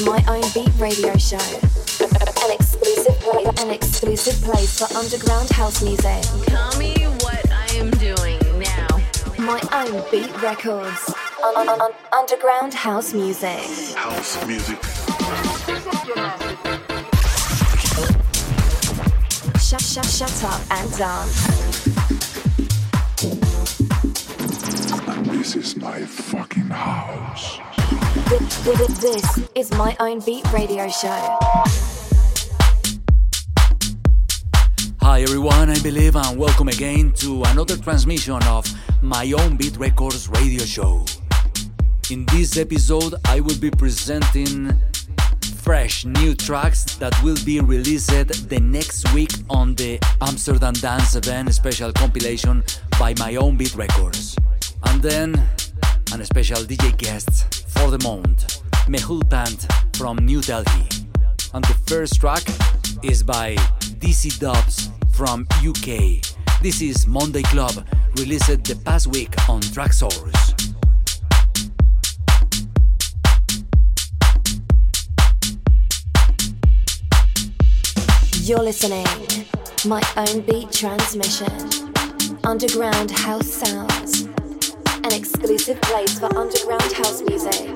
is My Own Beat Radio Show. An exclusive place for underground house music. Tell me what I am doing now. My Own Beat Records. On underground house music. House music. Shut up and dance. This is my fucking house. This is My Own Beat Radio Show. Hi everyone, I'm Believe and welcome again to another transmission of My Own Beat Records Radio Show. In this episode, I will be presenting fresh new tracks that will be released the next week on the Amsterdam Dance Event special compilation by My Own Beat Records. And then, a special DJ guest for the month, Mehul Pant from New Delhi. And the first track is by DC Dubs from UK. This is Monday Club, released the past week on Traxsource. You're listening, My Own Beat Transmission, underground house sounds, an exclusive place for underground house music.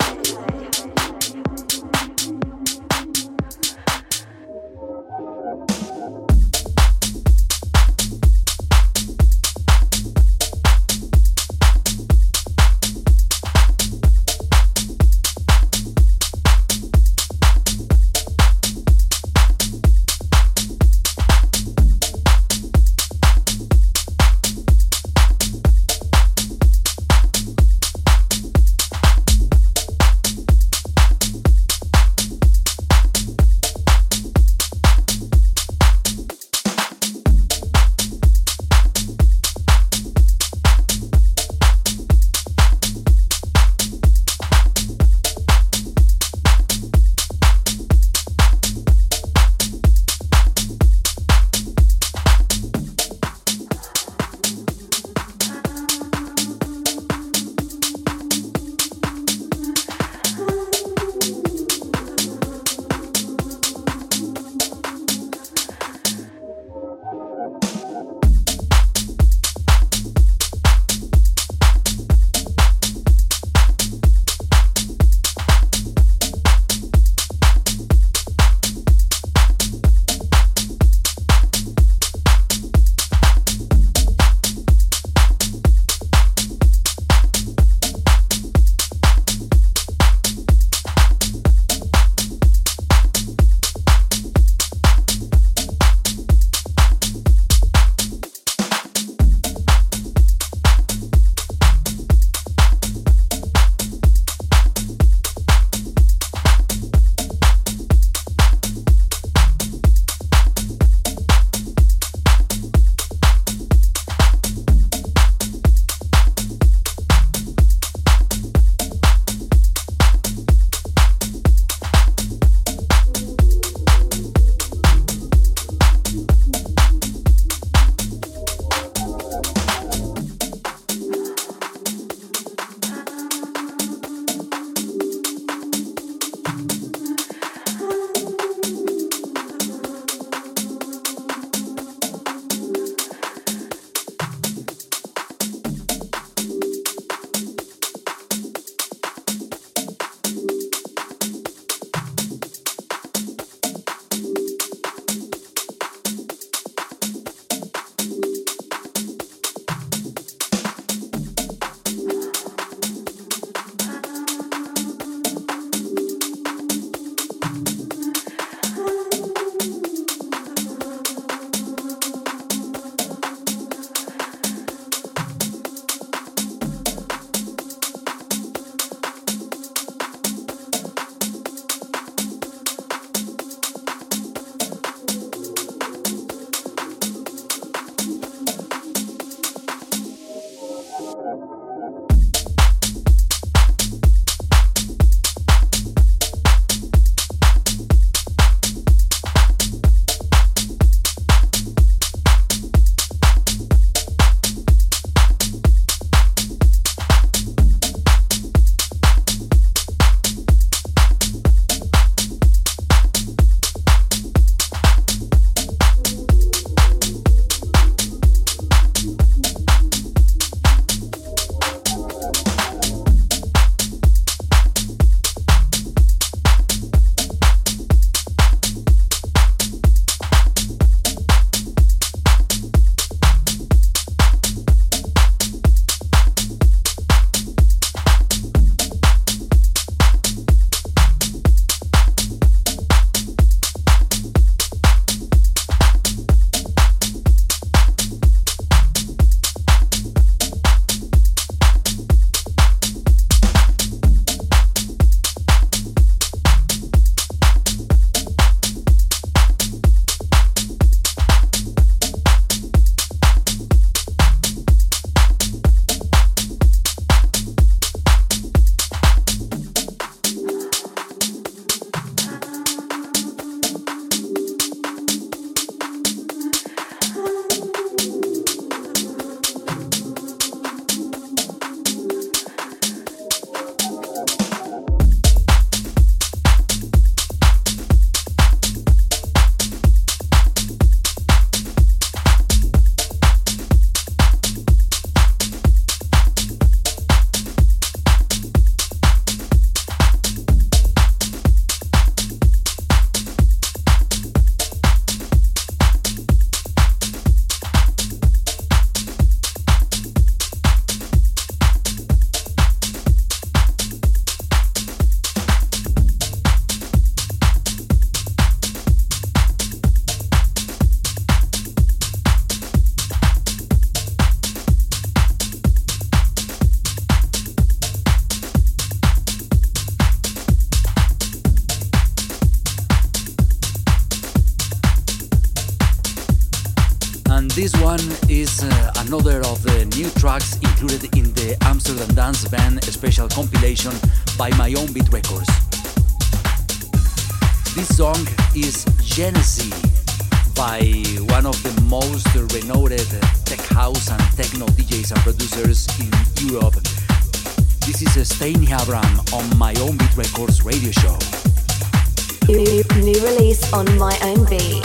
And this one is another of the new tracks included in the Amsterdam Dance Event special compilation by My Own Beat Records. This song is Genesee, by one of the most renowned tech house and techno DJs and producers in Europe. This is Steny Abram on My Own Beat Records radio show. New release on My Own Beat.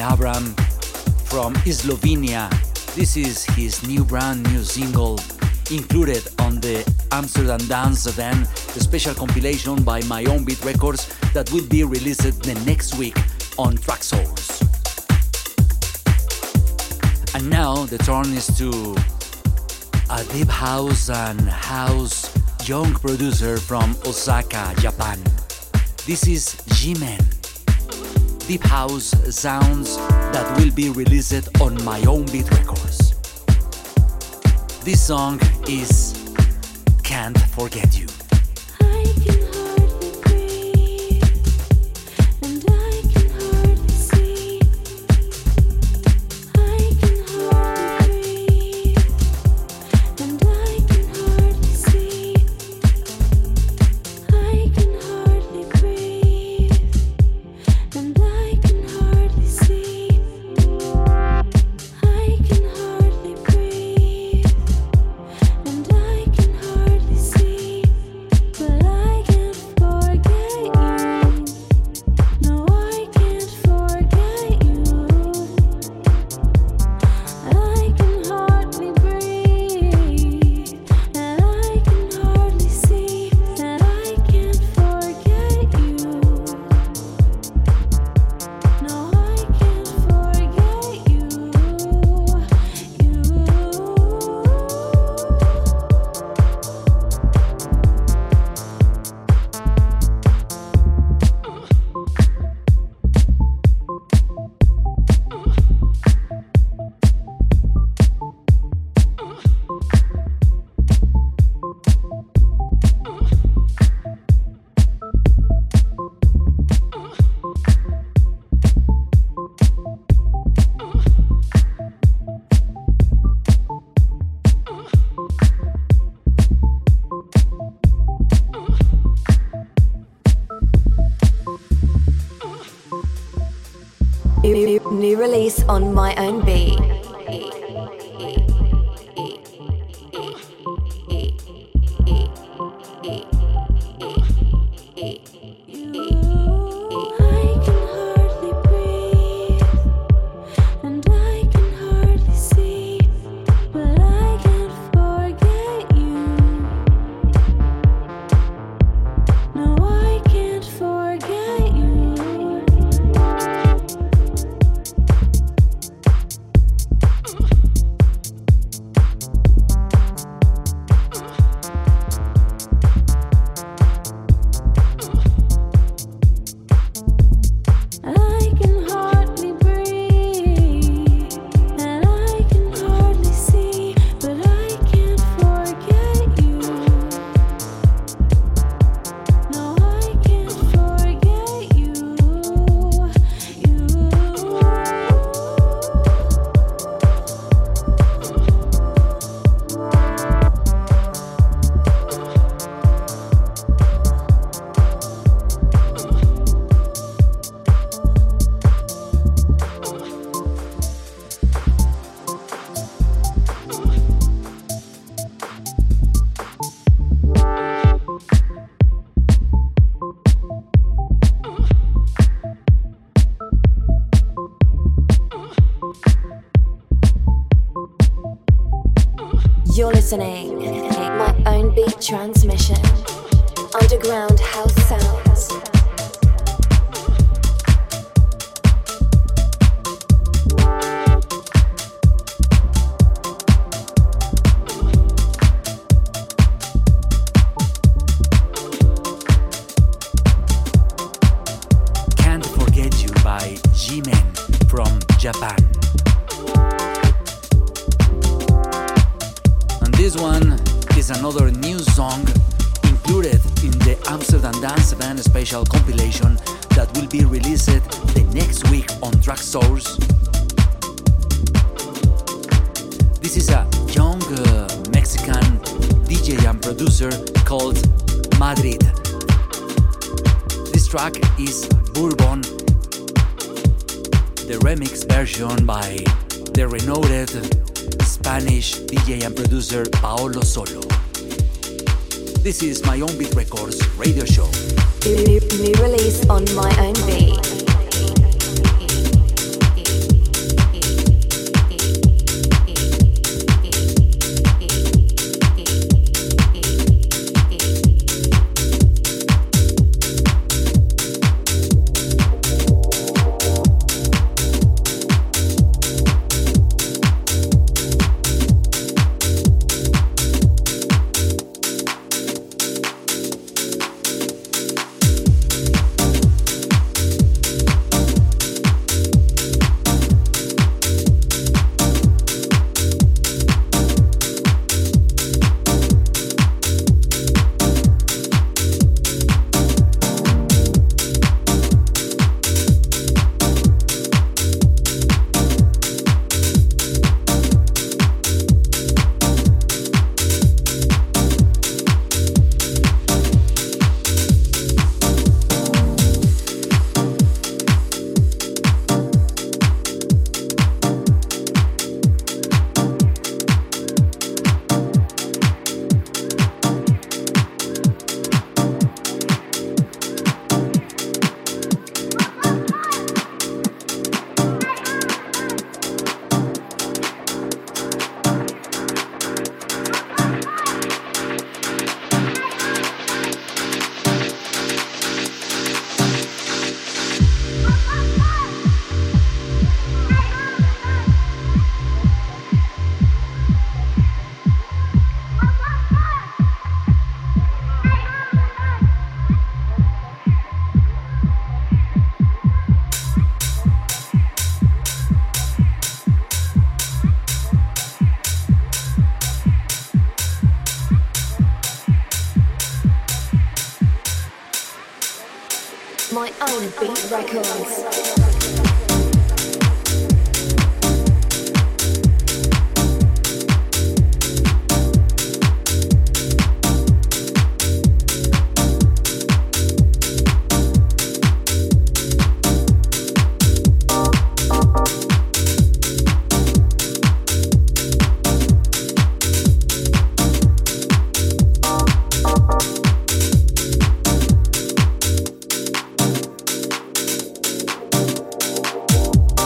Abram from Slovenia. This is his new brand new single included on the Amsterdam Dance Event, the special compilation by My Own Beat Records that will be released the next week on Traxsource. And now the turn is to a deep house and house young producer from Osaka, Japan. This is Jimen. Deep house sounds that will be released on My Own Beat Records. This song is Can't Forget You. New release on My Own Beat. You're listening My Own Beat transmission. Underground house sounds. Can't Forget You by Jimen from Japan. This one is another new song included in the Amsterdam Dance Event special compilation that will be released the next week on Traxsource. This is a young Mexican DJ and producer called Madrid. This track is Bourbon, the remix version by the renowned Spanish DJ and producer Paolo Solo. This is My Own Beat Records radio show. New release on My Own Beat. Own Beat Records. Underground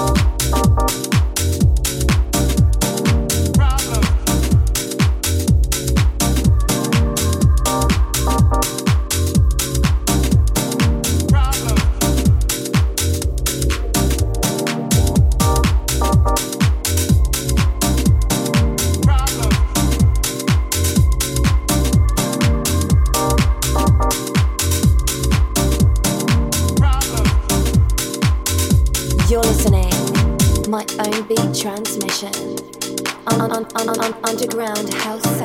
house sounds.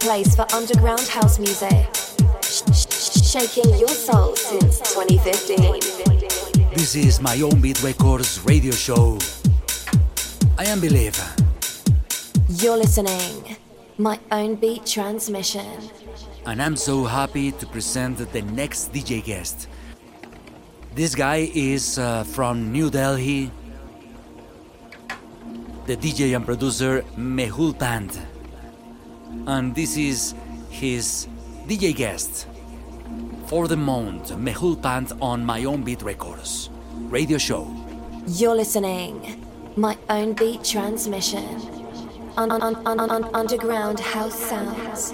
Place for underground house music, shaking your soul since 2015. This is My Own Beat Records radio show. I am Believer. You're listening, My Own Beat Transmission. And I'm so happy to present the next DJ guest. This guy is from New Delhi, the DJ and producer Mehul Pant. And this is his DJ guest for the month, Mehul Pant, on My Own Beat Records radio show. You're listening, My Own Beat Transmission, on underground house sounds.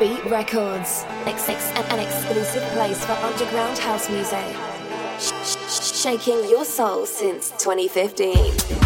Beat Records, an exclusive place for underground house music, shaking your soul since 2015.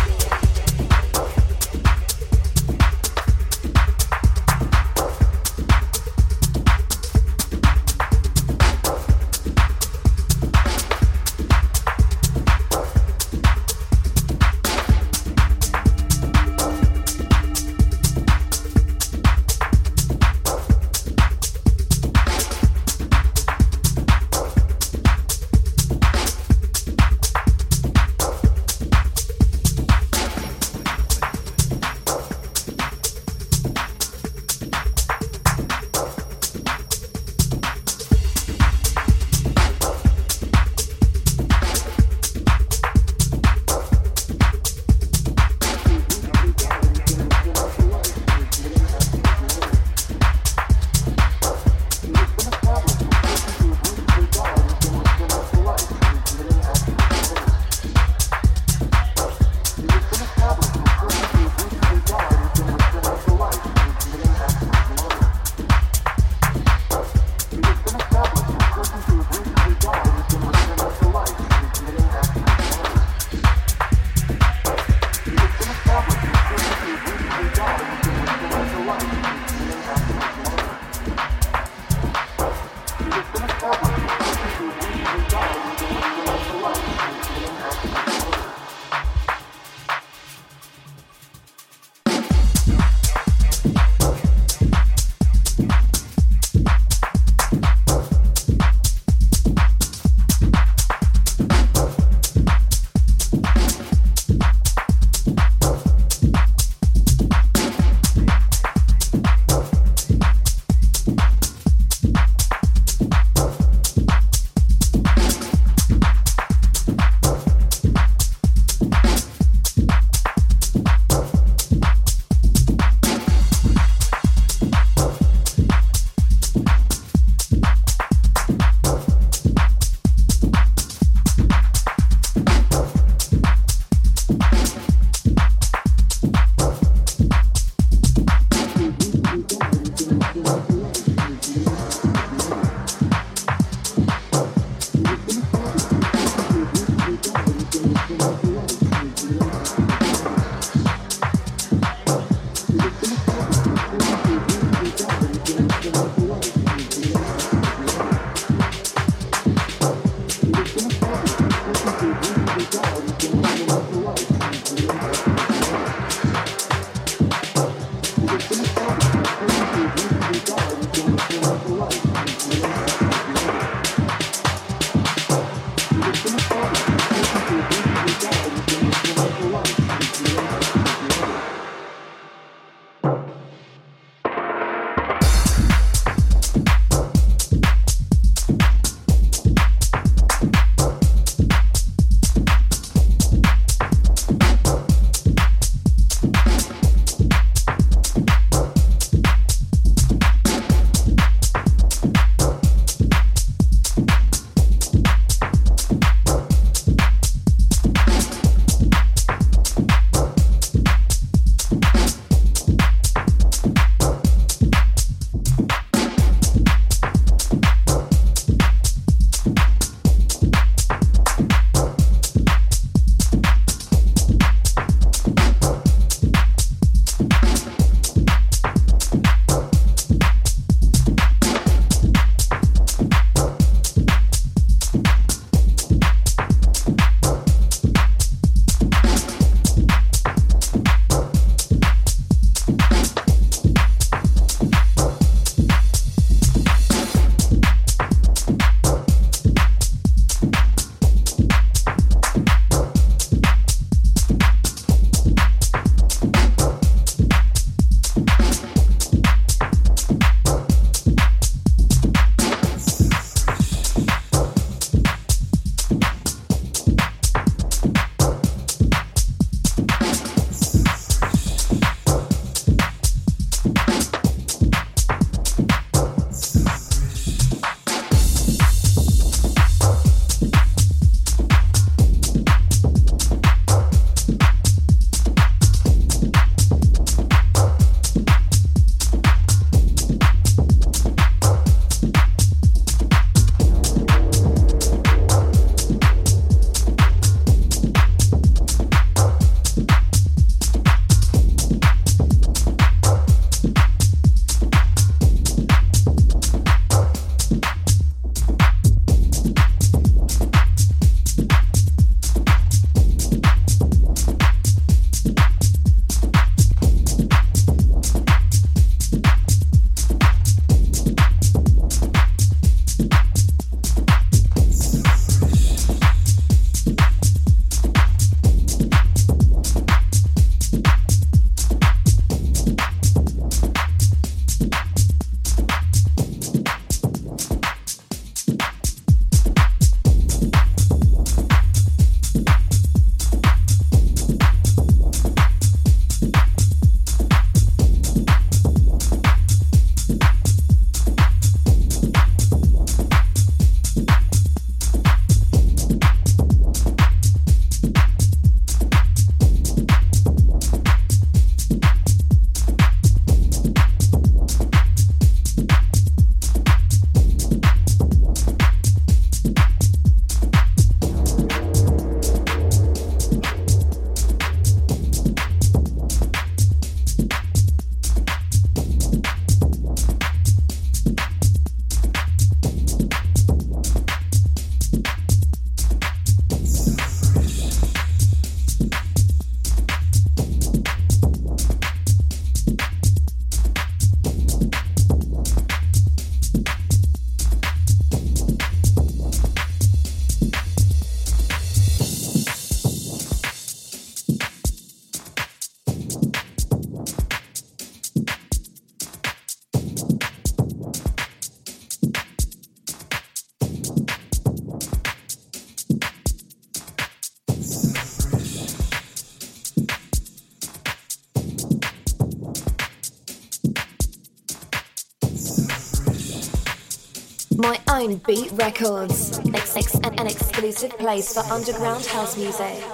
My Own Beat Records, an exclusive place for underground house music.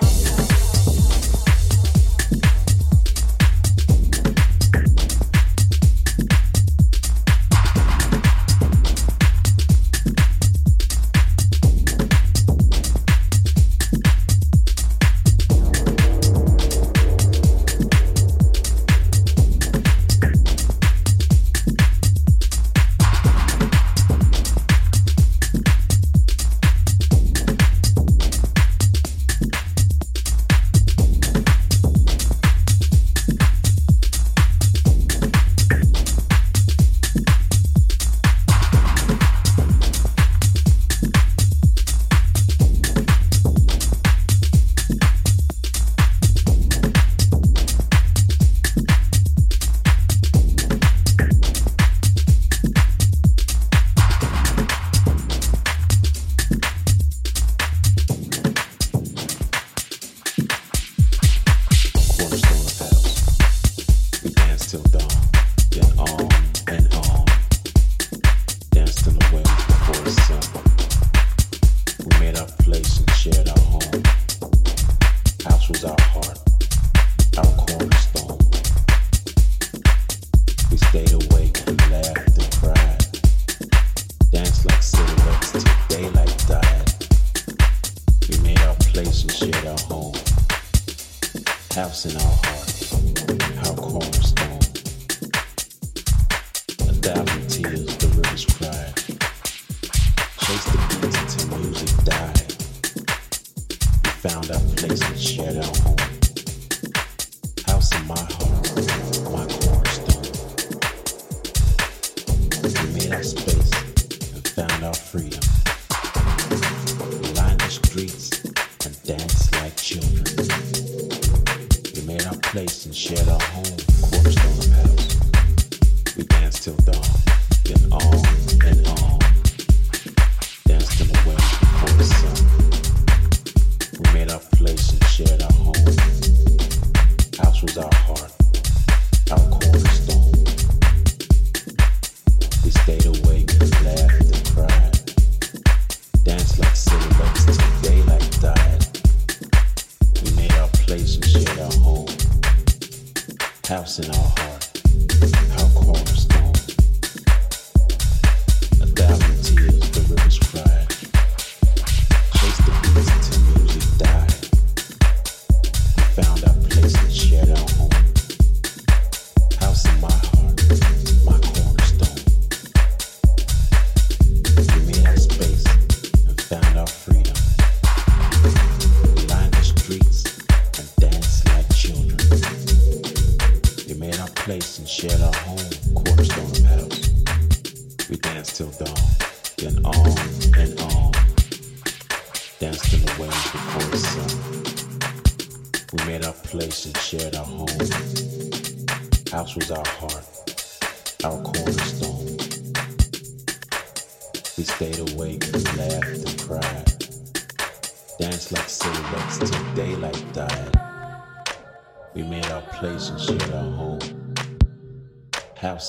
House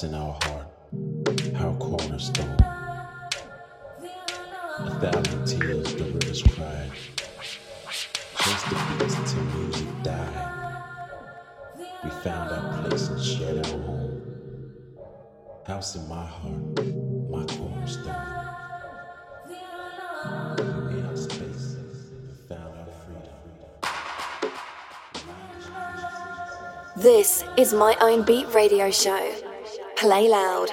in our heart, our cornerstone. 1,000 tears, the rivers cried. Chase the beats till music died. We found our place and shared our home. House in my heart, my cornerstone. This is My Own Beat Radio Show. Play loud.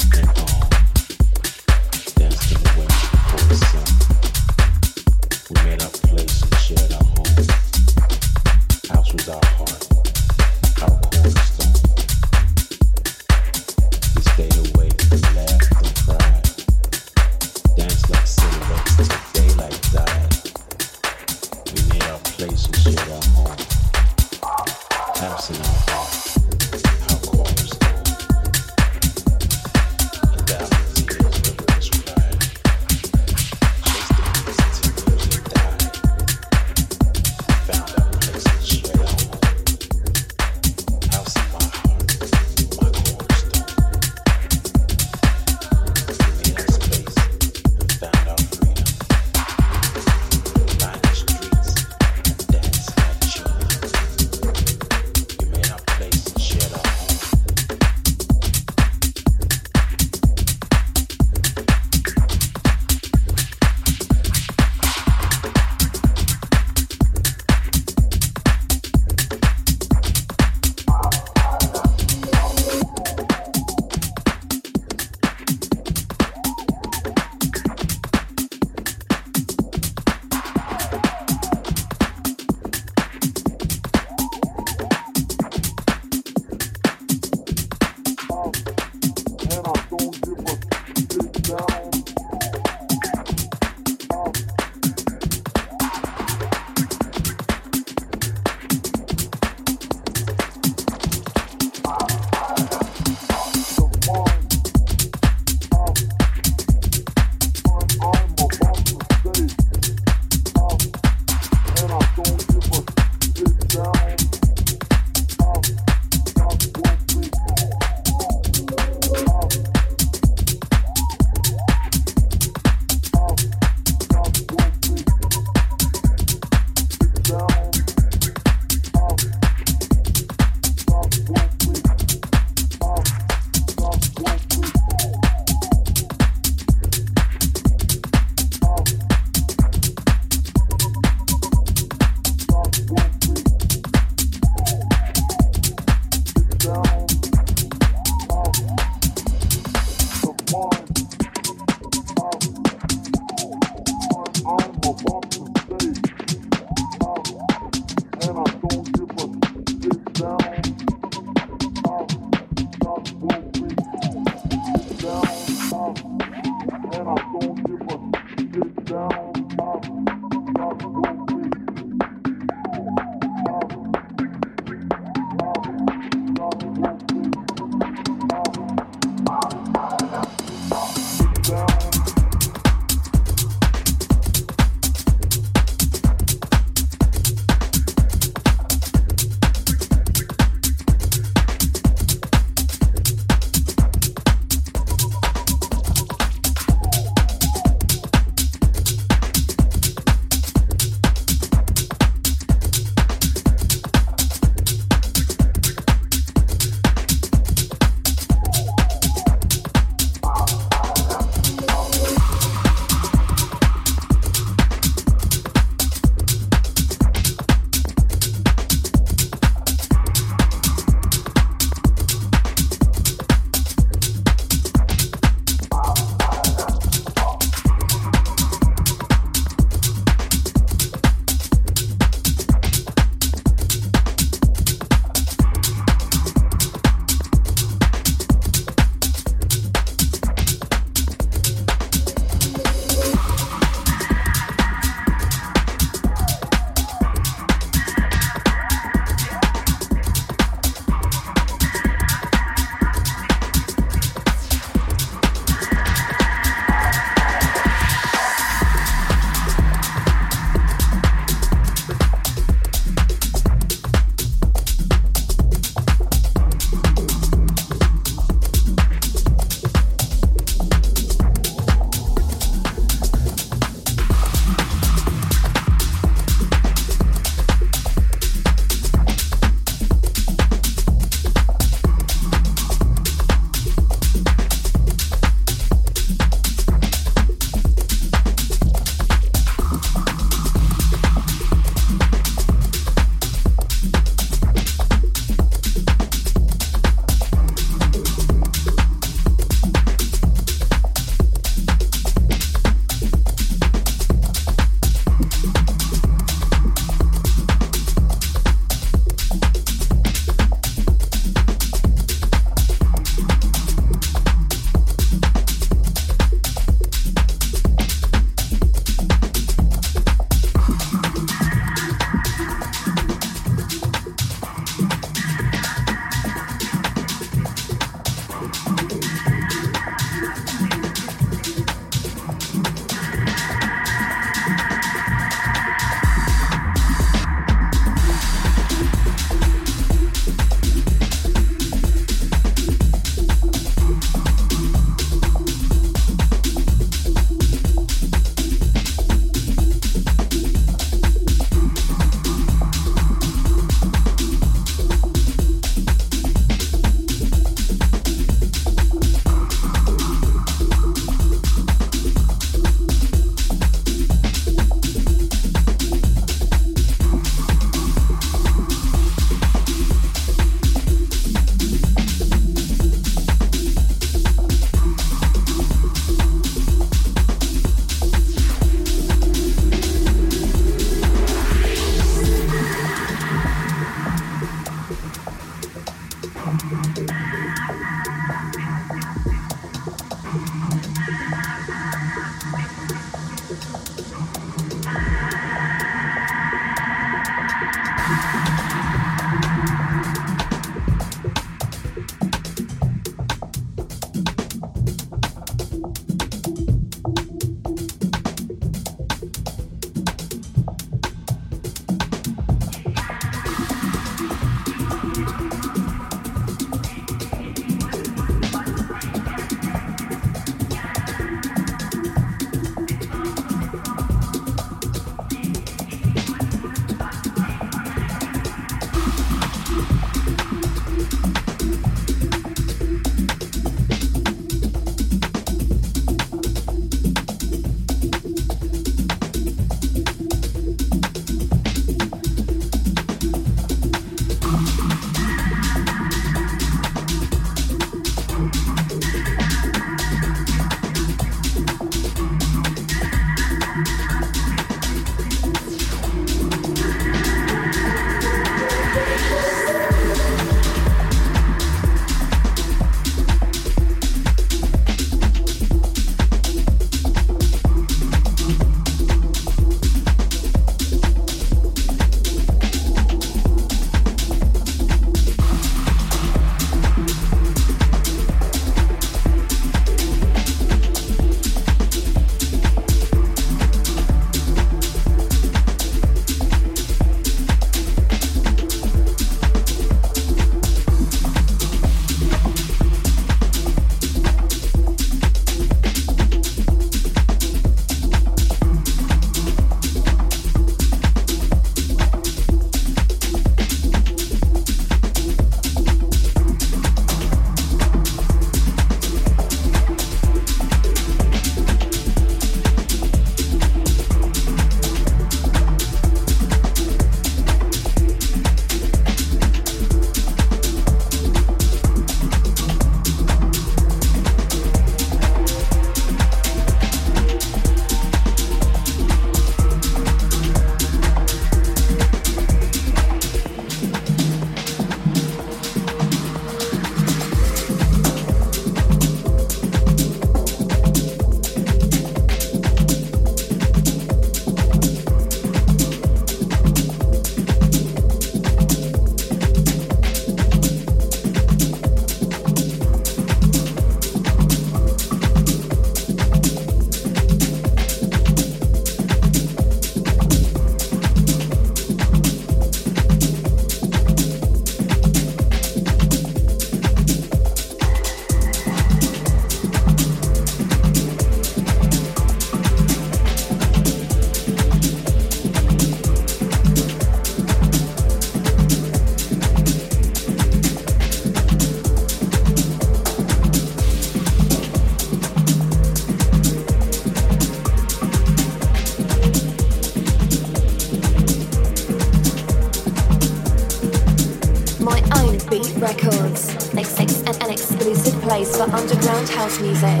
for underground house music,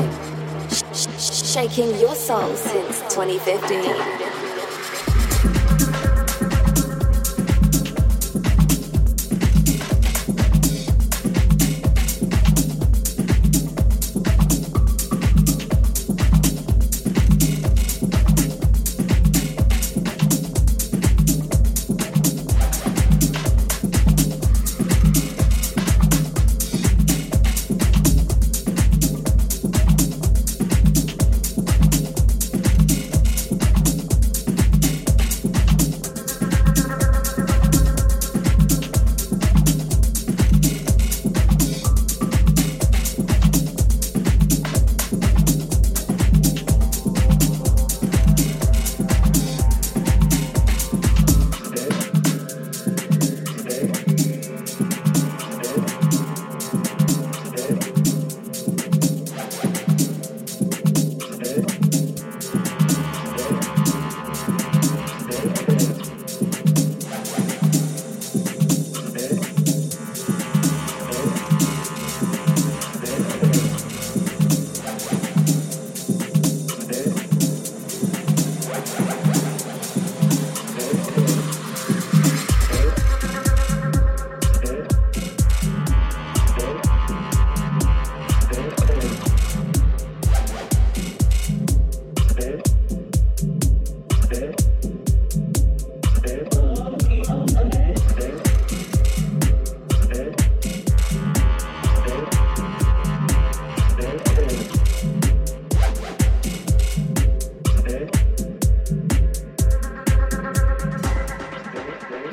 shaking your soul since 2015.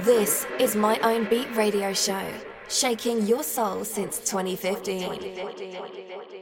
This is My Own Beat Radio Show, shaking your soul since 2015.